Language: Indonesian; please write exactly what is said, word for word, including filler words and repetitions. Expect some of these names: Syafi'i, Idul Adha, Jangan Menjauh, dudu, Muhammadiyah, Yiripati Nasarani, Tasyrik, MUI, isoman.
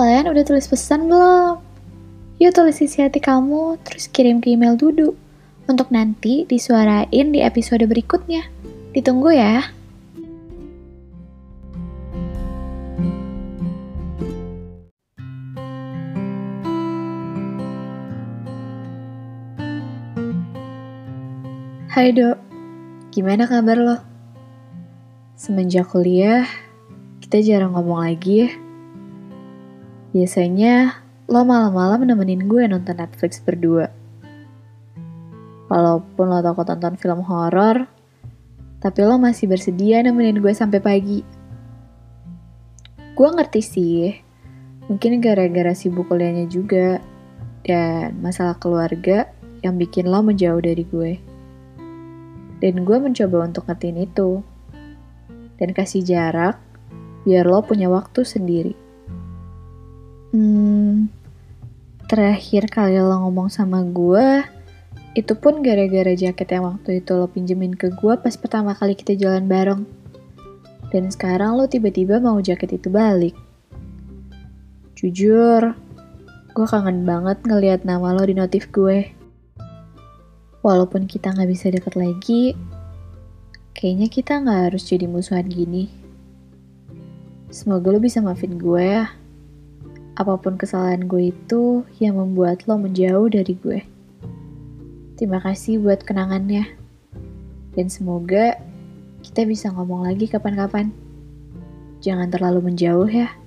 kalian udah tulis pesan belum? Yuk tulis isi hati kamu, terus kirim ke email Dudu untuk nanti disuarain di episode berikutnya. Ditunggu ya! Hai Dok, gimana kabar lo? Semenjak kuliah, kita jarang ngomong lagi ya. Biasanya, lo malam-malam nemenin gue nonton Netflix berdua. Walaupun lo takut nonton film horor, tapi lo masih bersedia nemenin gue sampai pagi. Gue ngerti sih, mungkin gara-gara sibuk kuliahnya juga, dan masalah keluarga yang bikin lo menjauh dari gue. Dan gue mencoba untuk ngertiin itu. Dan kasih jarak, biar lo punya waktu sendiri. Hmm, terakhir kali lo ngomong sama gue, itu pun gara-gara jaket yang waktu itu lo pinjemin ke gue pas pertama kali kita jalan bareng. Dan sekarang lo tiba-tiba mau jaket itu balik. Jujur, gue kangen banget ngeliat nama lo di notif gue. Walaupun kita gak bisa deket lagi, kayaknya kita gak harus jadi musuhan gini. Semoga lo bisa maafin gue ya. Apapun kesalahan gue itu yang membuat lo menjauh dari gue. Terima kasih buat kenangannya. Dan semoga kita bisa ngomong lagi kapan-kapan. Jangan terlalu menjauh ya.